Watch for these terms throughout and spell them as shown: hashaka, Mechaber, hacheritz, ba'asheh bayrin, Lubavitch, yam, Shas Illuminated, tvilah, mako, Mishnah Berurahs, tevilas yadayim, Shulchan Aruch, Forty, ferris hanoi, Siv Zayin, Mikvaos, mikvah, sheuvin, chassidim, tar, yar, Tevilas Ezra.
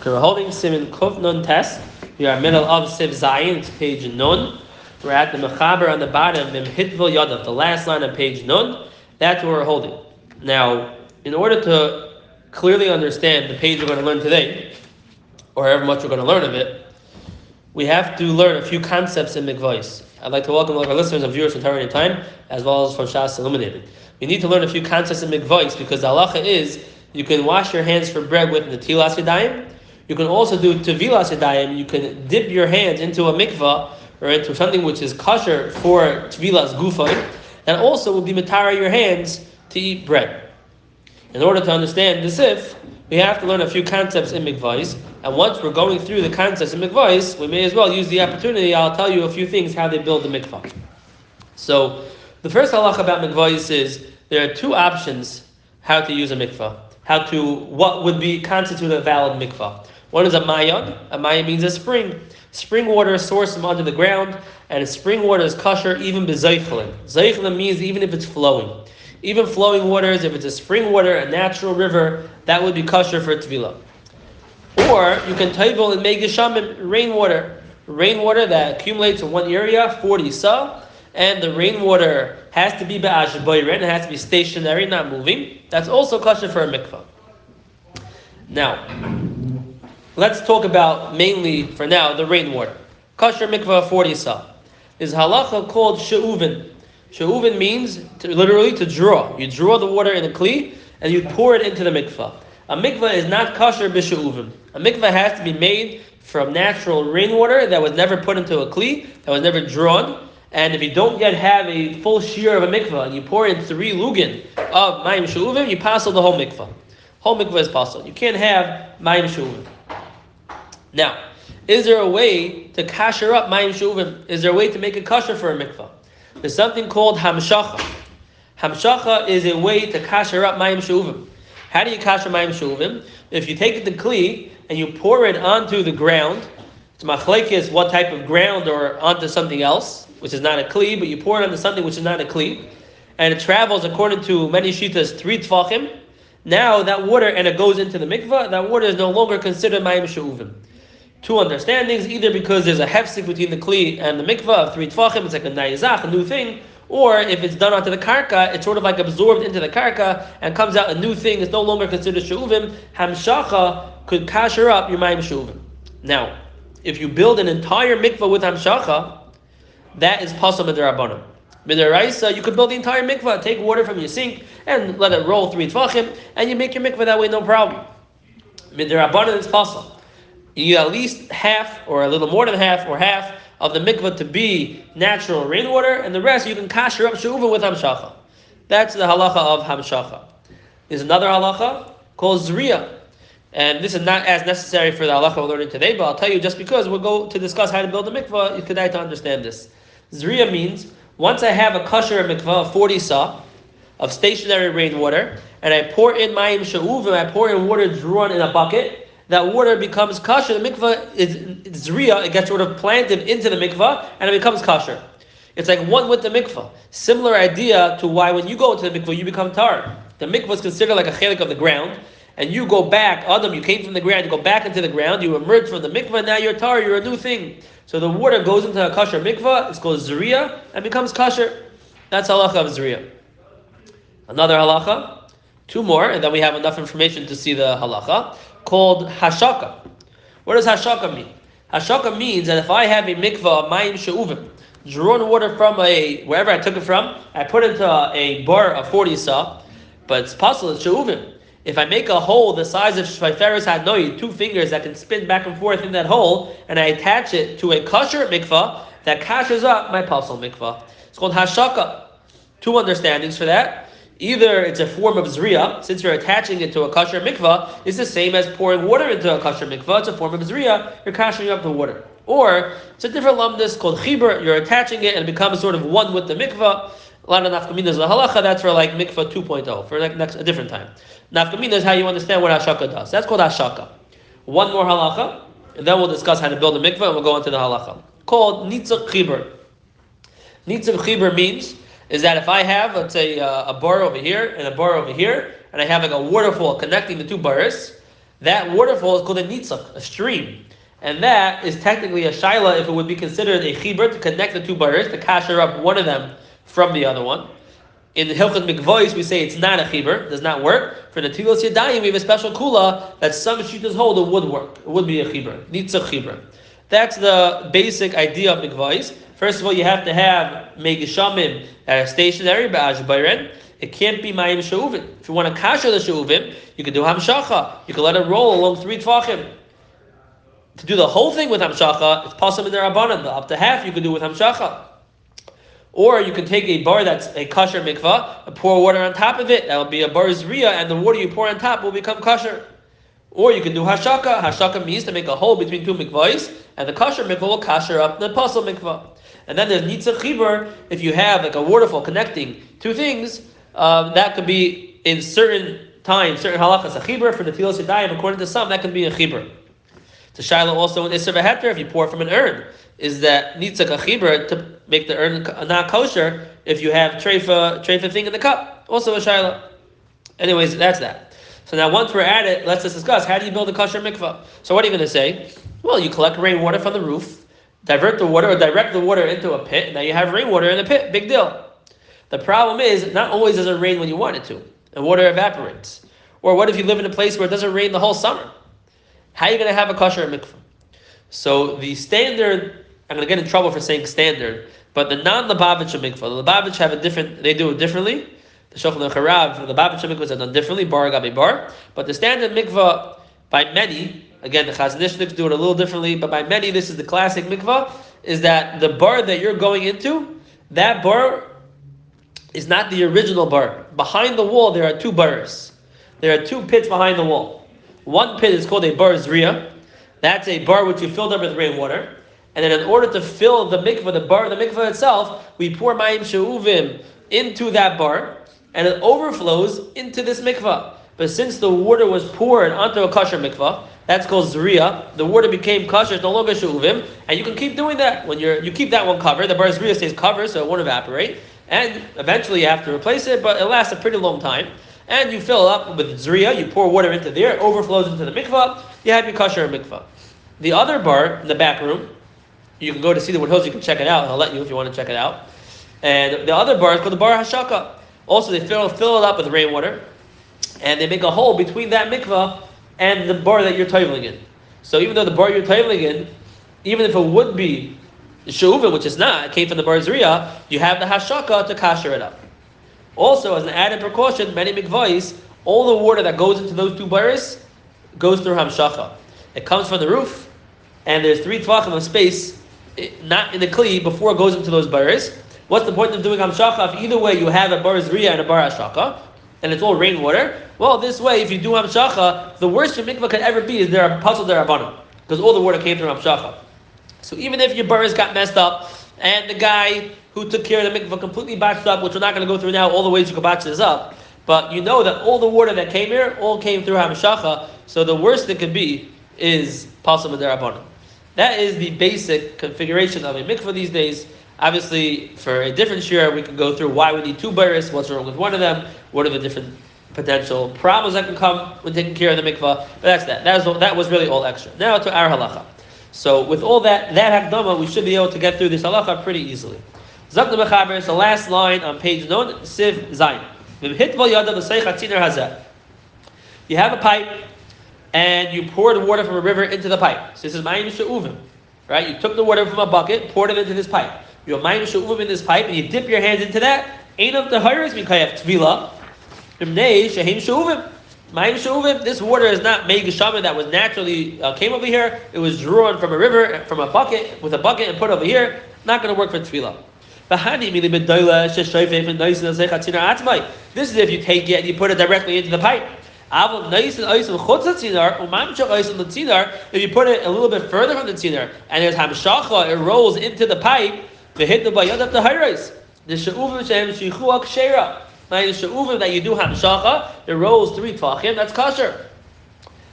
Okay, we're holding Simin Kuf Nun Test. We are middle of Siv Zayin, it's page Nun. We're at the Mechaber on the bottom, Mimhitvil Yadav, the last line of page Nun. That's what we're holding. Now, in order to clearly understand the page we're going to learn today, or however much we're going to learn of it, we have to learn a few concepts in Mikvaos. I'd like to welcome all of our listeners and viewers from time to time, as well as from Shas Illuminated. We need to learn a few concepts in Mikvaos because the halacha is you can wash your hands for bread with netilas yadayim. You can also do tevilas yadayim. You can dip your hands into a mikvah or into something which is kosher for tevilas gufo. That also will be matara your hands to eat bread. In order to understand the sif, we have to learn a few concepts in Mikvaos, and once we're going through the concepts in Mikvaos, we may as well use the opportunity. I'll tell you a few things how they build the mikvah. So, the first halacha about Mikvaos is there are two options how to use a mikvah, what would be constitute a valid mikvah. One is a mayan. A mayan means a spring. Spring water is sourced from under the ground, and spring water is kosher even b'zaychelin. Zaychelin means even if it's flowing. Even flowing waters, if it's a spring water, a natural river, that would be kosher for tvilah. Or you can tevel in Mei Geshamim rainwater. Rainwater that accumulates in one area, 40 sa, and the rainwater has to be ba'asheh bayrin, it has to be stationary, not moving. That's also kosher for a mikvah. Now, let's talk about mainly, for now, the rainwater. Kosher mikvah 40 sa. There's halacha called sheuvin. Sheuvin means literally to draw. You draw the water in a cleave and you pour it into the mikvah. A mikvah is not kosher b'sheuvin. A mikvah has to be made from natural rainwater that was never put into a cleave, that was never drawn. And if you don't yet have a full shear of a mikvah and you pour in 3 lugin of Mayim She'uvim, you passel the whole mikvah. Whole mikvah is passel. You can't have Mayim She'uvim. Now, is there a way to kosher up Mayim She'uvim? Is there a way to make it kosher for a mikvah? There's something called Hamshacha. Hamshacha is a way to kasher up Mayim She'uvim. How do you kasher Mayim She'uvim? If you take the kli and you pour it onto the ground, it's machlekes what type of ground or onto something else, which is not a kli, but you pour it onto something which is not a kli, and it travels according to many shitas 3 tefachim, now that water, and it goes into the mikvah, that water is no longer considered Mayim She'uvim. 2 understandings, either because there's a hefsek between the kli and the mikvah of 3 tefachim, it's like a nayizach, a new thing, or if it's done onto the karka, it's sort of like absorbed into the karka and comes out a new thing, it's no longer considered sheuvim. Hamshacha could kasher up your mayim sheuvim. Now, if you build an entire mikvah with hamshacha, that is posel derabonah. Midaraisa, you could build the entire mikvah, take water from your sink and let it roll 3 tefachim, and you make your mikvah that way, no problem. Midarabanah is posel. You need at least half, or a little more than half, or half of the mikvah to be natural rainwater, and the rest you can kasher up she'uvin with hamshacha. That's the halacha of hamshacha. There's another halacha called zeriah, and this is not as necessary for the halacha we're learning today, but I'll tell you just because we'll go to discuss how to build a mikvah today to understand this. Zeriah means once I have a kasher mikvah of 40 sa of stationary rainwater, and I pour in mayim she'uvim, I pour in water drawn in a bucket. That water becomes kosher. The mikvah is zeriah. It gets sort of planted into the mikvah, and it becomes kosher. It's like one with the mikvah. Similar idea to why when you go into the mikvah, you become tar. The mikvah is considered like a chelik of the ground, and you go back. Adam, you came from the ground. You go back into the ground. You emerge from the mikvah. Now you're tar. You're a new thing. So the water goes into a kosher mikvah. It's called zeriah and becomes kosher. That's halacha of zeriah. Another halacha. 2 more, and then we have enough information to see the halacha, called hashaka. What does hashaka mean? Hashaka means that if I have a mikvah of mayim she'uvim, drawn water from wherever I took it from, I put it into a bar of 40 sa, but it's possible it's she'uvim. If I make a hole the size of ferris hanoi, 2 fingers that can spin back and forth in that hole, and I attach it to a kasher mikvah, that kashers up my posel mikvah. It's called hashaka. 2 understandings for that. Either it's a form of zeriah, since you're attaching it to a kasher mikvah, it's the same as pouring water into a kasher mikvah, it's a form of zeriah, you're kashering up the water. Or, it's a different lumnus called chibur, you're attaching it and it becomes sort of one with the mikvah. A lot of Nafkaminas, the halacha, that's for like mikvah 2.0, for like a different time. Nafkaminas is how you understand what hashaka does. That's called hashaka. 1 more halacha, and then we'll discuss how to build a mikvah, and we'll go into the halacha. Called nitzak chibur. Nitzv chibur means is that if I have, let's say, a bar over here and a bar over here, and I have like a waterfall connecting the 2 bars, That waterfall is called a nitzak, a stream. And that is technically a shaila if it would be considered a chibur to connect the two baris, to kasher up one of them from the other one. In the Hilchot Mikvaos, we say it's not a chibur, does not work. For the Tevilas Yadayim, we have a special kula that some shittas hold it would work. It would be a chibur, nitzv chibur. That's the basic idea of Mikvaos. First of all, you have to have Mei Geshamim that are stationary, ba'asheh bayrin. It can't be Mayim She'uvim. If you want to kasher the sheuvin, you can do Hamshacha. You can let it roll along 3 tefachim. To do the whole thing with Hamshacha, it's posel derabonah. Up to half you can do with Hamshacha. Or you can take a bar that's a kasher mikvah and pour water on top of it. That will be a bar zeriah, and the water you pour on top will become kasher. Or you can do hashaka. Hashaka means to make a hole between two mikvahs, and the kasher mikvah will kasher up the posel mikvah. And then there's nitzak chibur. If you have like a waterfall connecting two things, that could be in certain times, certain halachas a chibur. For the Tevilas Yadayim, according to some, that can be a chibur. The shaila also in Isser V'Heter, if you pour from an urn, is that nitzak a chibur to make the urn not kosher if you have treifa thing in the cup? Also a shaila. Anyways, that's that. So now once we're at it, let's just discuss, how do you build a kosher mikvah? So what are you going to say? Well, you collect rainwater from the roof, direct the water into a pit, and now you have rainwater in the pit. Big deal. The problem is, not always does it rain when you want it to, and water evaporates. Or what if you live in a place where it doesn't rain the whole summer? How are you going to have a kosher mikvah? So the standard, I'm going to get in trouble for saying standard, but the non-Lubavitch mikvah, the Lubavitch have they do it differently. The Shulchan Aruch for the Lubavitch mikvahs are done differently, bar agabe bar. But the standard mikvah by many, again the Chaznishniks do it a little differently, but by many this is the classic mikvah, is that the bar that you're going into, that bar is not the original bar. Behind the wall there are two bars. There are two pits behind the wall. One pit is called a bar zriya. That's a bar which you filled up with rainwater. And then in order to fill the mikvah, the bar, the mikvah itself, we pour Mayim She'uvim into that bar, and it overflows into this mikvah. But since the water was poured onto a kosher mikvah, that's called zeriah, the water became kosher, it's no longer she'uvim, and you can keep doing that. When you keep that one covered, the bar zeriah stays covered, so it won't evaporate, and eventually you have to replace it, but it lasts a pretty long time. And you fill it up with zeriah, you pour water into there, it overflows into the mikvah, you have your kosher mikvah. The other bar in the back room, you can go to Cedarwood Hills, you can check it out. I'll let you if you want to check it out. And the other bar is called the bor hashaka. Also, they fill it up with rainwater, and they make a hole between that mikvah and the bar that you're tevling in. So even though the bar you're tevling in, even if it would be sheuvin, which is not, it came from the bar zeriah, you have the hashaka to kasher it up. Also, as an added precaution, many mikvahs, all the water that goes into those two bars goes through hamshacha. It comes from the roof, and there's 3 tefachim of space not in the cleave before it goes into those baris. What's the point of doing hamshacha if either way you have a bar zeriah and a bar hashaka, and it's all rainwater? Well, this way, if you do hamshacha, the worst your mikvah could ever be is there a posel derabonah, because all the water came through hamshacha. So even if your baris got messed up, and the guy who took care of the mikvah completely botched up, which we're not going to go through now, all the ways you could botch this up, but you know that all the water that came here all came through hamshacha, so the worst that could be is posel derabonah. That is the basic configuration of a mikvah these days. Obviously, for a different shiur, we can go through why we need two baris, what's wrong with one of them, what are the different potential problems that can come when taking care of the mikvah. But that's that. That was really all extra. Now to our halacha. So with all that hakdama, we should be able to get through this halacha pretty easily. Zok the Mechaber, the last line on page 9, Siv Zayin. You have a pipe, and you poured water from a river into the pipe. So this is Mayim She'uvim, right? You took the water from a bucket, poured it into this pipe. You have Mayim She'uvim in this pipe, and you dip your hands into that. Ain't of the hacheritz mikayef tvilah. Imnei shehem she'uvim. Mayim She'uvim. This water is not Mei Geshamim that was naturally came over here. It was drawn from a river, from a bucket, with a bucket, and put over here. Not going to work for tvilah. This is if you take it and you put it directly into the pipe. If you put it a little bit further from the tzinor, and there's hamshacha, it rolls into the pipe. The she'uvim that you do hamshacha, it rolls 3 tefachim. That's kosher.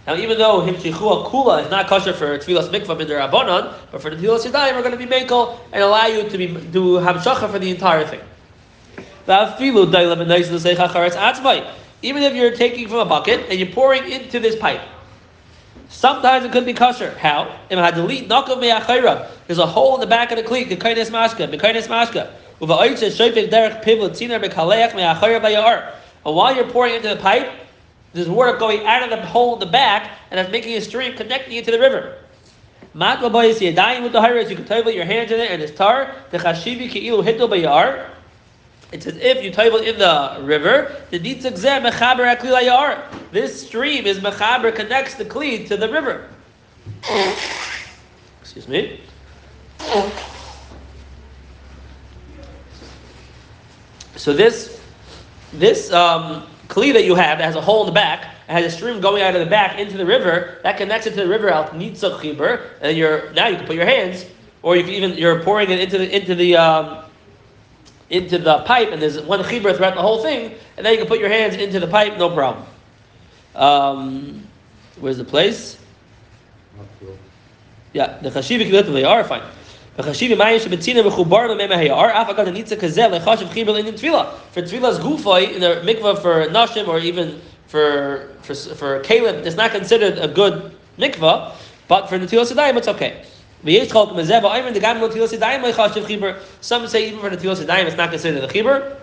Now, even though himshichua kula is not kosher for tevilas mikvah in the rabbanon, but for the tevilas yadayim, we're going to be mekel and allow you to do hamshacha for the entire thing. Even if you're taking from a bucket and you're pouring into this pipe, Sometimes it could be kosher. How? There's a hole in the back of the cleave. The kainis mashka. The kainis mashka. And while you're pouring into the pipe, there's water going out of the hole in the back, and that's making a stream connecting it to the river. Mako boys, you're dying with the hacheritz. You can tovel your hands in it, and it's tar. The chashivi keilu hito bayar. It's as if you tovel in the river. The nitzak zeh mechaber akli layar. This stream is mechaber, connects the cleave to the river. Excuse me. So this cleave that you have that has a hole in the back, it has a stream going out of the back into the river, that connects it to the river out nitzak chibur, and now you can put your hands, or you can even you're pouring it into the pipe, and there's one chibur throughout the whole thing, and then you can put your hands into the pipe, no problem. Where's the place? Yeah, the chashivi they are fine. For tevilas gufo in the mikvah for nashim or even for Caleb, it's not considered a good mikvah, but for the tevilas sedayim it's okay. Some say even for the tevilas sedayim it's not considered a chibur.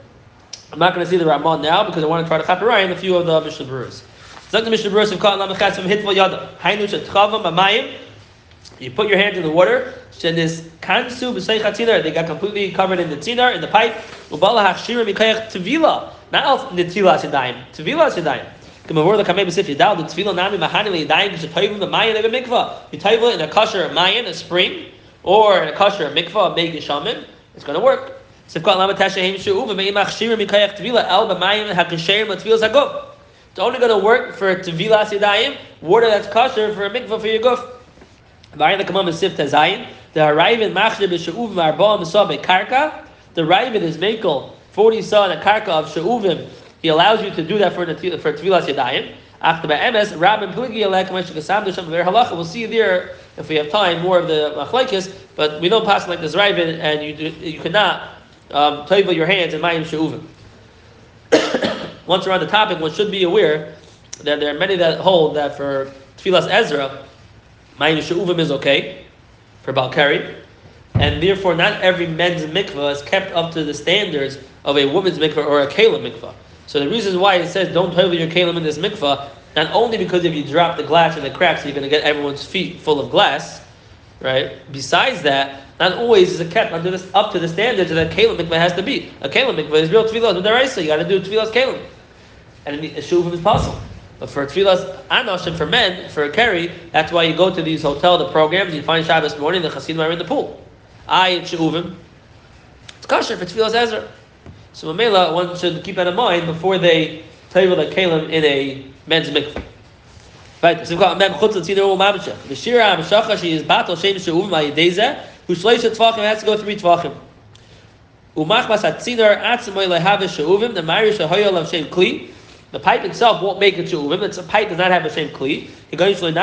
I'm not going to see the Ramon now because I want to try to chaperayim a few of the Mishnah Berurahs. Some of the Mishnah Berurahs have caught lamachas from hitvol yada. Hainu shetchavam b'mayim. You put your hands in the water. They got completely covered in the tzinar, in the pipe. Not the tevila sedayim. You tevil in a kasher mayan, a spring, or in a kasher mikvah, Mei Geshamim. It's going to work. It's only going to work for tevilas sedayim, water that's kasher for a mikvah for your guf. The Raven Machshir She'uvim Arba'am Sabei Karka. The Raven is Makel 40 saw the Karka of She'uvim. He allows you to do that for Tevilas Yadayim. After MS, Rabin Pilgi Elek Meshukasam Desham Ver Halacha. We'll see there if we have time more of the Machlekes, but we don't pass like this Raven, and you cannot tovel your hands in Mayim She'uvim. Once we're on the topic, one should be aware that there are many that hold that for Tevilas Ezra, Mayim She'uvim is okay. For Balkari, and therefore not every men's mikvah is kept up to the standards of a woman's mikvah or a kelim mikvah. So the reason why it says don't tovel your kelim in this mikvah, not only because if you drop the glass in the cracks you're going to get everyone's feet full of glass, right? Besides that, not always is it kept up to the standards that a kelim mikvah has to be. A kelim mikvah is real tefillah d'oraisa. You got to do tefillas kelim, and a shuvim is possible. But for tefillas anosh and for men, for a carry, that's why you go to these hotel, the programs, you find Shabbos morning, the chassidim are in the pool. She'uvim. It's kosher for tefillas Ezra. So Mamela, one should keep that in mind before they tovel the kelim in a men's mikvah. Right, so we've got Mem Chutz Tzinora Mamshach. V'shira Hamshacha, she is batal shein she'uvim ayidezeh, who shleisha tefachim has to go 3 tefachim. Umachmas hatzidor atzmoy lehav she'uvim, the ma'arish hahoyol of shein kli. The pipe itself won't make a sheuvim. It's a pipe does not have a same cleave. It doesn't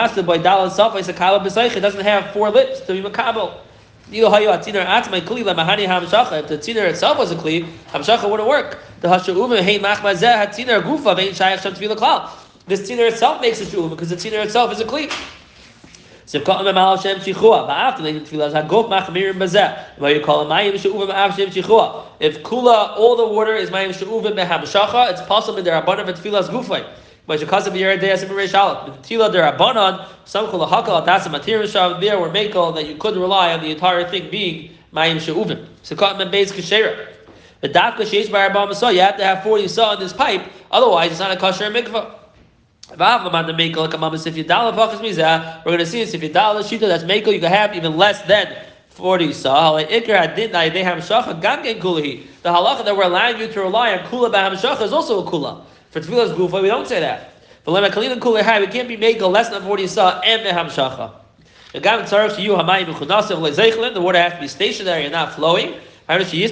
have 4 lips to be makabel. If the tziner itself was a cleave, hamshacha wouldn't work. This tziner itself makes a sheuvim because the tziner itself is a cleave. If kula all the water is mayim she'uvim behamshacha, it's possible derabonah for tevilas gufo. But because of the derabonah, some kula hakal that's a material there were makel that you couldn't rely on the entire thing being mayim she'uvim. Sukot men beis kashera. The dafka sheish barabam saw you have to have 40 saw in this pipe, otherwise it's not a kosher mikvah. We're going to see this if you dollar shita that's makel, you can have even less than 40 saw. The halacha that we're allowing you to rely on kula b'hamshacha is also a kula. For tevilas gufa, we don't say that. We can't be makel less than 40 saw and b'hamshacha. The water has to be stationary and not flowing. It has to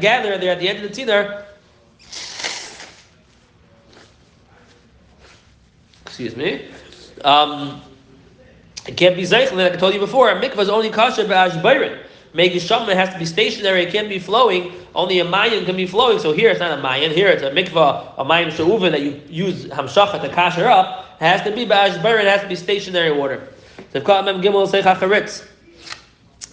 gather there at the end of the tziner. Excuse me. It can't be zeichlin, like I told you before. A mikvah is only kosher ba'asheh bayrin. Mei Geshamim has to be stationary. It can't be flowing Only a mayan can be flowing. So here it's not a mayan. Here it's a mikvah, a Mayim She'uvim that you use hamshacha to kasher up. It has to be ba'asheh bayrin. It has to be stationary water. So if Ka'am Mem Gimel will say hacheritz.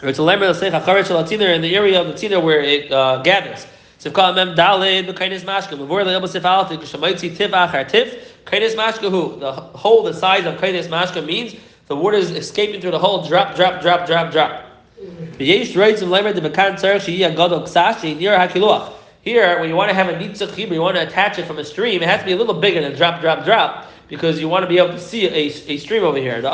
Or it's a lemur, let's say hacheritz shalatina in the area of the tina where it gathers. So if Ka'am Mem Daled the kainis mashka, before the elbasif altik shemaitzi tiv achar tiv kainis mashka hu. The hole the size of kainis mashka means the water is escaping through the hole, drop, drop, drop, drop, drop. Here, when you want to have a nitzv chibur, you want to attach it from a stream, it has to be a little bigger than drop, drop, drop, because you want to be able to see a stream over here. The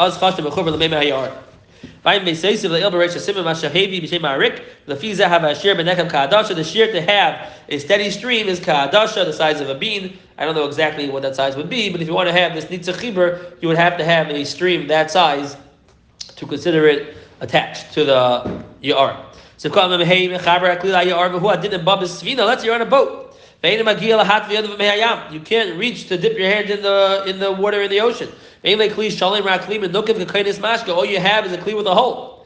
shear to have a steady stream is ka'adasha, the size of a bean. I don't know exactly what that size would be, but if you want to have this nitzak chibur, you would have to have a stream that size to consider it attached to the yar. So let's say you're on a boat. You can't reach to dip your hand in the water in the ocean. All you have is a cleave with a hole.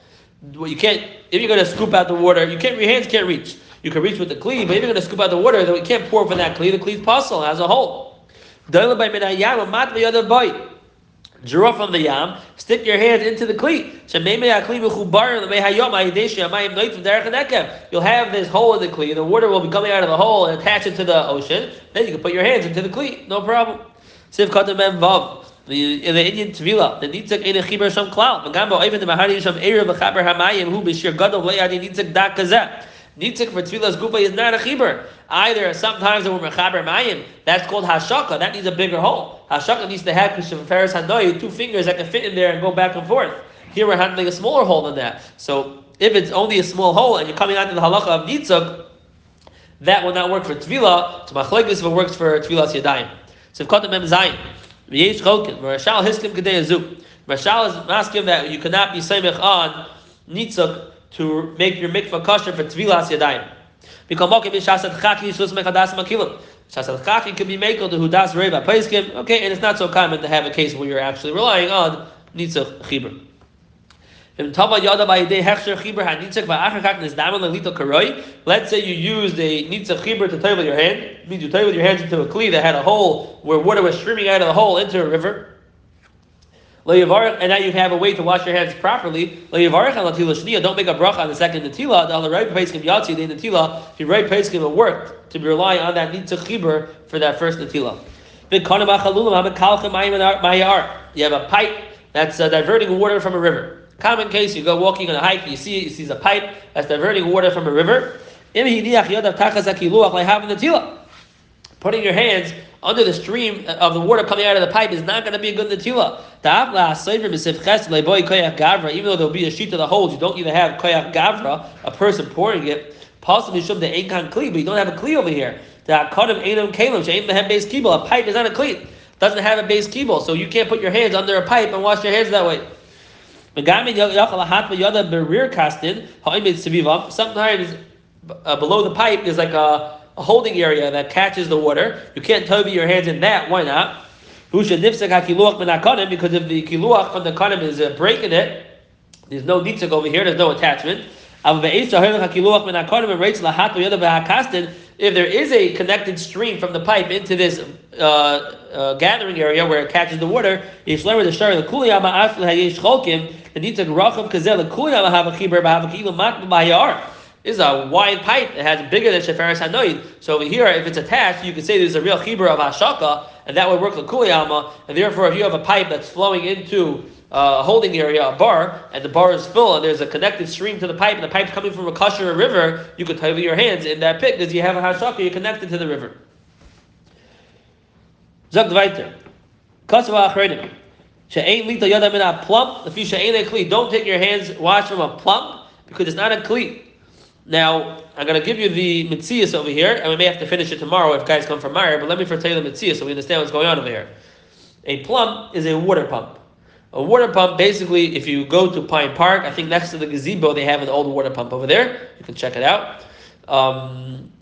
You can't, if you're going to scoop out the water, your hands can't reach. You can reach with the cleave, but if you're going to scoop out the water, then we can't pour from that cleave. The cleave posel has a hole. Draw from the yam, stick your hand into the cleat. You'll have this hole in the cleat, the water will be coming out of the hole and attach it to the ocean. Then you can put your hands into the cleat, no problem. Siv Zayin, the Indian tvilah, the nitzak in a chibur sham klal. Magambo even the mahari sham erev Mechaber hamayim who b'shir gadol le'adi nitzak dak kazeh. Nitzak for tevilas gufo is not a chibur. Either sometimes when we're Mechaber mayim, that's called hashaka. That needs a bigger hole. Hashaka needs to have ferris hanoi, two fingers that can fit in there and go back and forth. Here we're handling a smaller hole than that. So if it's only a small hole and you're coming out to the halacha of nitzak, that will not work for tevilah. To machlekes if it works for tevilas yadayim. So if Mem Zayin, V'yesh Chokin, Marashal Hiskim Kedei Azuk. Marashal is masking that you cannot be Seimich on Nitzuk to make your mikvah kosher for Tevilas Yadayim. Because Mokim is Shasad Chaki, Shus Mechadas Makilim. Shasad Chaki can be Mekel to Hudas Reba Paiskim. Okay, and it's not so common to have a case where you're actually relying on Nitzuk Chibur. Let's say you used a nitzak chibur to tevel your hand. It means you teveled your hands into a cleave that had a hole where water was streaming out of the hole into a river. And now you have a way to wash your hands properly. Don't make a bracha on the second netilah. The right peskim will work to be relying on that nitzak chibur for that first netilah. You have a pipe that's diverting water from a river. Common case, you go walking on a hike, you see a pipe that's diverting water from a river. Putting your hands under the stream of the water coming out of the pipe is not going to be a good netilah. Even though there'll be a sheet that holds, you don't even have koyach gavra, a person pouring it. Possibly shum the ainkan cleave, but you don't have a cleave over here. A pipe is not a cleave, doesn't have a base kibul, so you can't put your hands under a pipe and wash your hands that way. Sometimes below the pipe is like a holding area that catches the water. You can't tovel your hands in that. Why not? Because if the kiluach from the kanim is breaking it, there's no nitzak over here. There's no attachment. If there is a connected stream from the pipe into this gathering area where it catches the water, the nitzak is a wide pipe that has bigger than ferris hanoi. So over here, if it's attached, you could say there's a real chibur of hashaka, and that would work the kuliyama. And therefore, if you have a pipe that's flowing into a holding area, a bar, and the bar is full, and there's a connected stream to the pipe, and the pipe's coming from a kasher or river, you could tevel your hands in that pit because you have a hashaka, you're connected to the river. Zag Dvaiter. Kasava Achredim. She'ain lita yada min a plump. If you she'ain a cleat, don't take your hands washed from a plump because it's not a cleat. Now, I'm going to give you the mitzias over here, and we may have to finish it tomorrow if guys come from Meyer, but let me first tell you the mitzias so we understand what's going on over here. A plump is a water pump. A water pump, basically, if you go to Pine Park, I think next to the gazebo, they have an old water pump over there. You can check it out.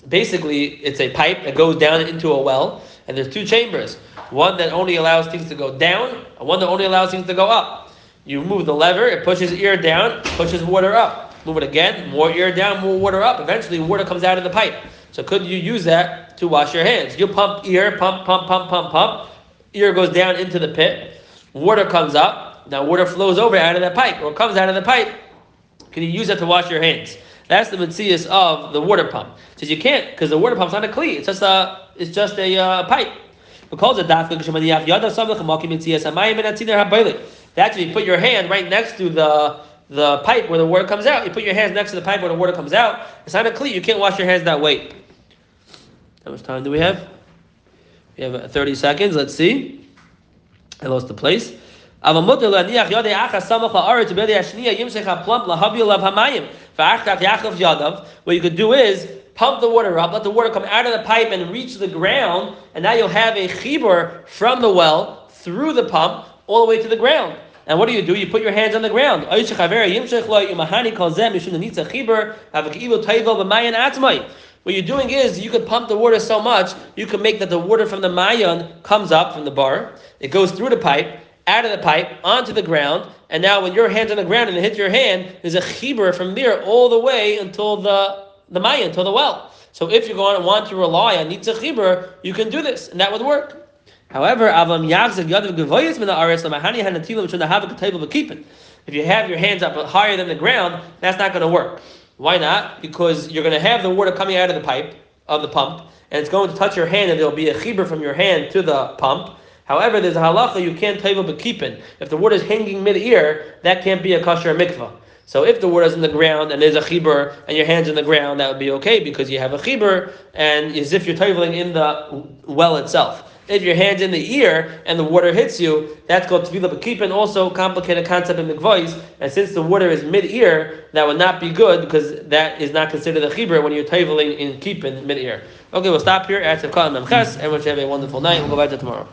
Basically, it's a pipe that goes down into a well, and there's two chambers. One that only allows things to go down, and one that only allows things to go up. You move the lever, it pushes air down, pushes water up. move it again, more air down, more water up. Eventually, water comes out of the pipe. So could you use that to wash your hands? You pump air, pump. Air goes down into the pit. Water comes up. Now water flows over out of that pipe or comes out of the pipe. Can you use that to wash your hands? That's the metzias of the water pump. Says you can't because the water pump's not a cleave. It's just a pipe. Because that's when you put your hand right next to the pipe where the water comes out. You put your hands next to the pipe where the water comes out. It's not a cleave. You can't wash your hands that way. How much time do we have? We have 30 seconds. Let's see. I lost the place. What you could do is pump the water up, let the water come out of the pipe and reach the ground, and now you'll have a chibur from the well through the pump all the way to the ground. And what do? You put your hands on the ground. What you're doing is you could pump the water so much, you can make that the water from the mayan comes up from the bar, it goes through the pipe, out of the pipe, onto the ground, and now when your hand's on the ground and it hits your hand, there's a chibur from there all the way until the mayan, until the well. So if you're going to want to rely on nitzv chibur, you can do this, and that would work. However, if you have your hands up higher than the ground, that's not going to work. Why not? Because you're going to have the water coming out of the pipe, of the pump, and it's going to touch your hand, and there'll be a chibur from your hand to the pump. However, there's a halacha you can't tevil b'kipin. If the water is hanging mid-ear, that can't be a kosher mikvah. So if the water is in the ground and there's a chibur and your hand's in the ground, that would be okay because you have a chibur and as if you're teviling in the well itself. If your hand's in the ear and the water hits you, that's called tvilah b'kipin, also complicated concept in Mikvaos. And since the water is mid-ear, that would not be good because that is not considered a chibur when you're teviling in kipin mid-ear. Okay, we'll stop here at Siv Zayin and we should have a wonderful night. We'll go back to tomorrow.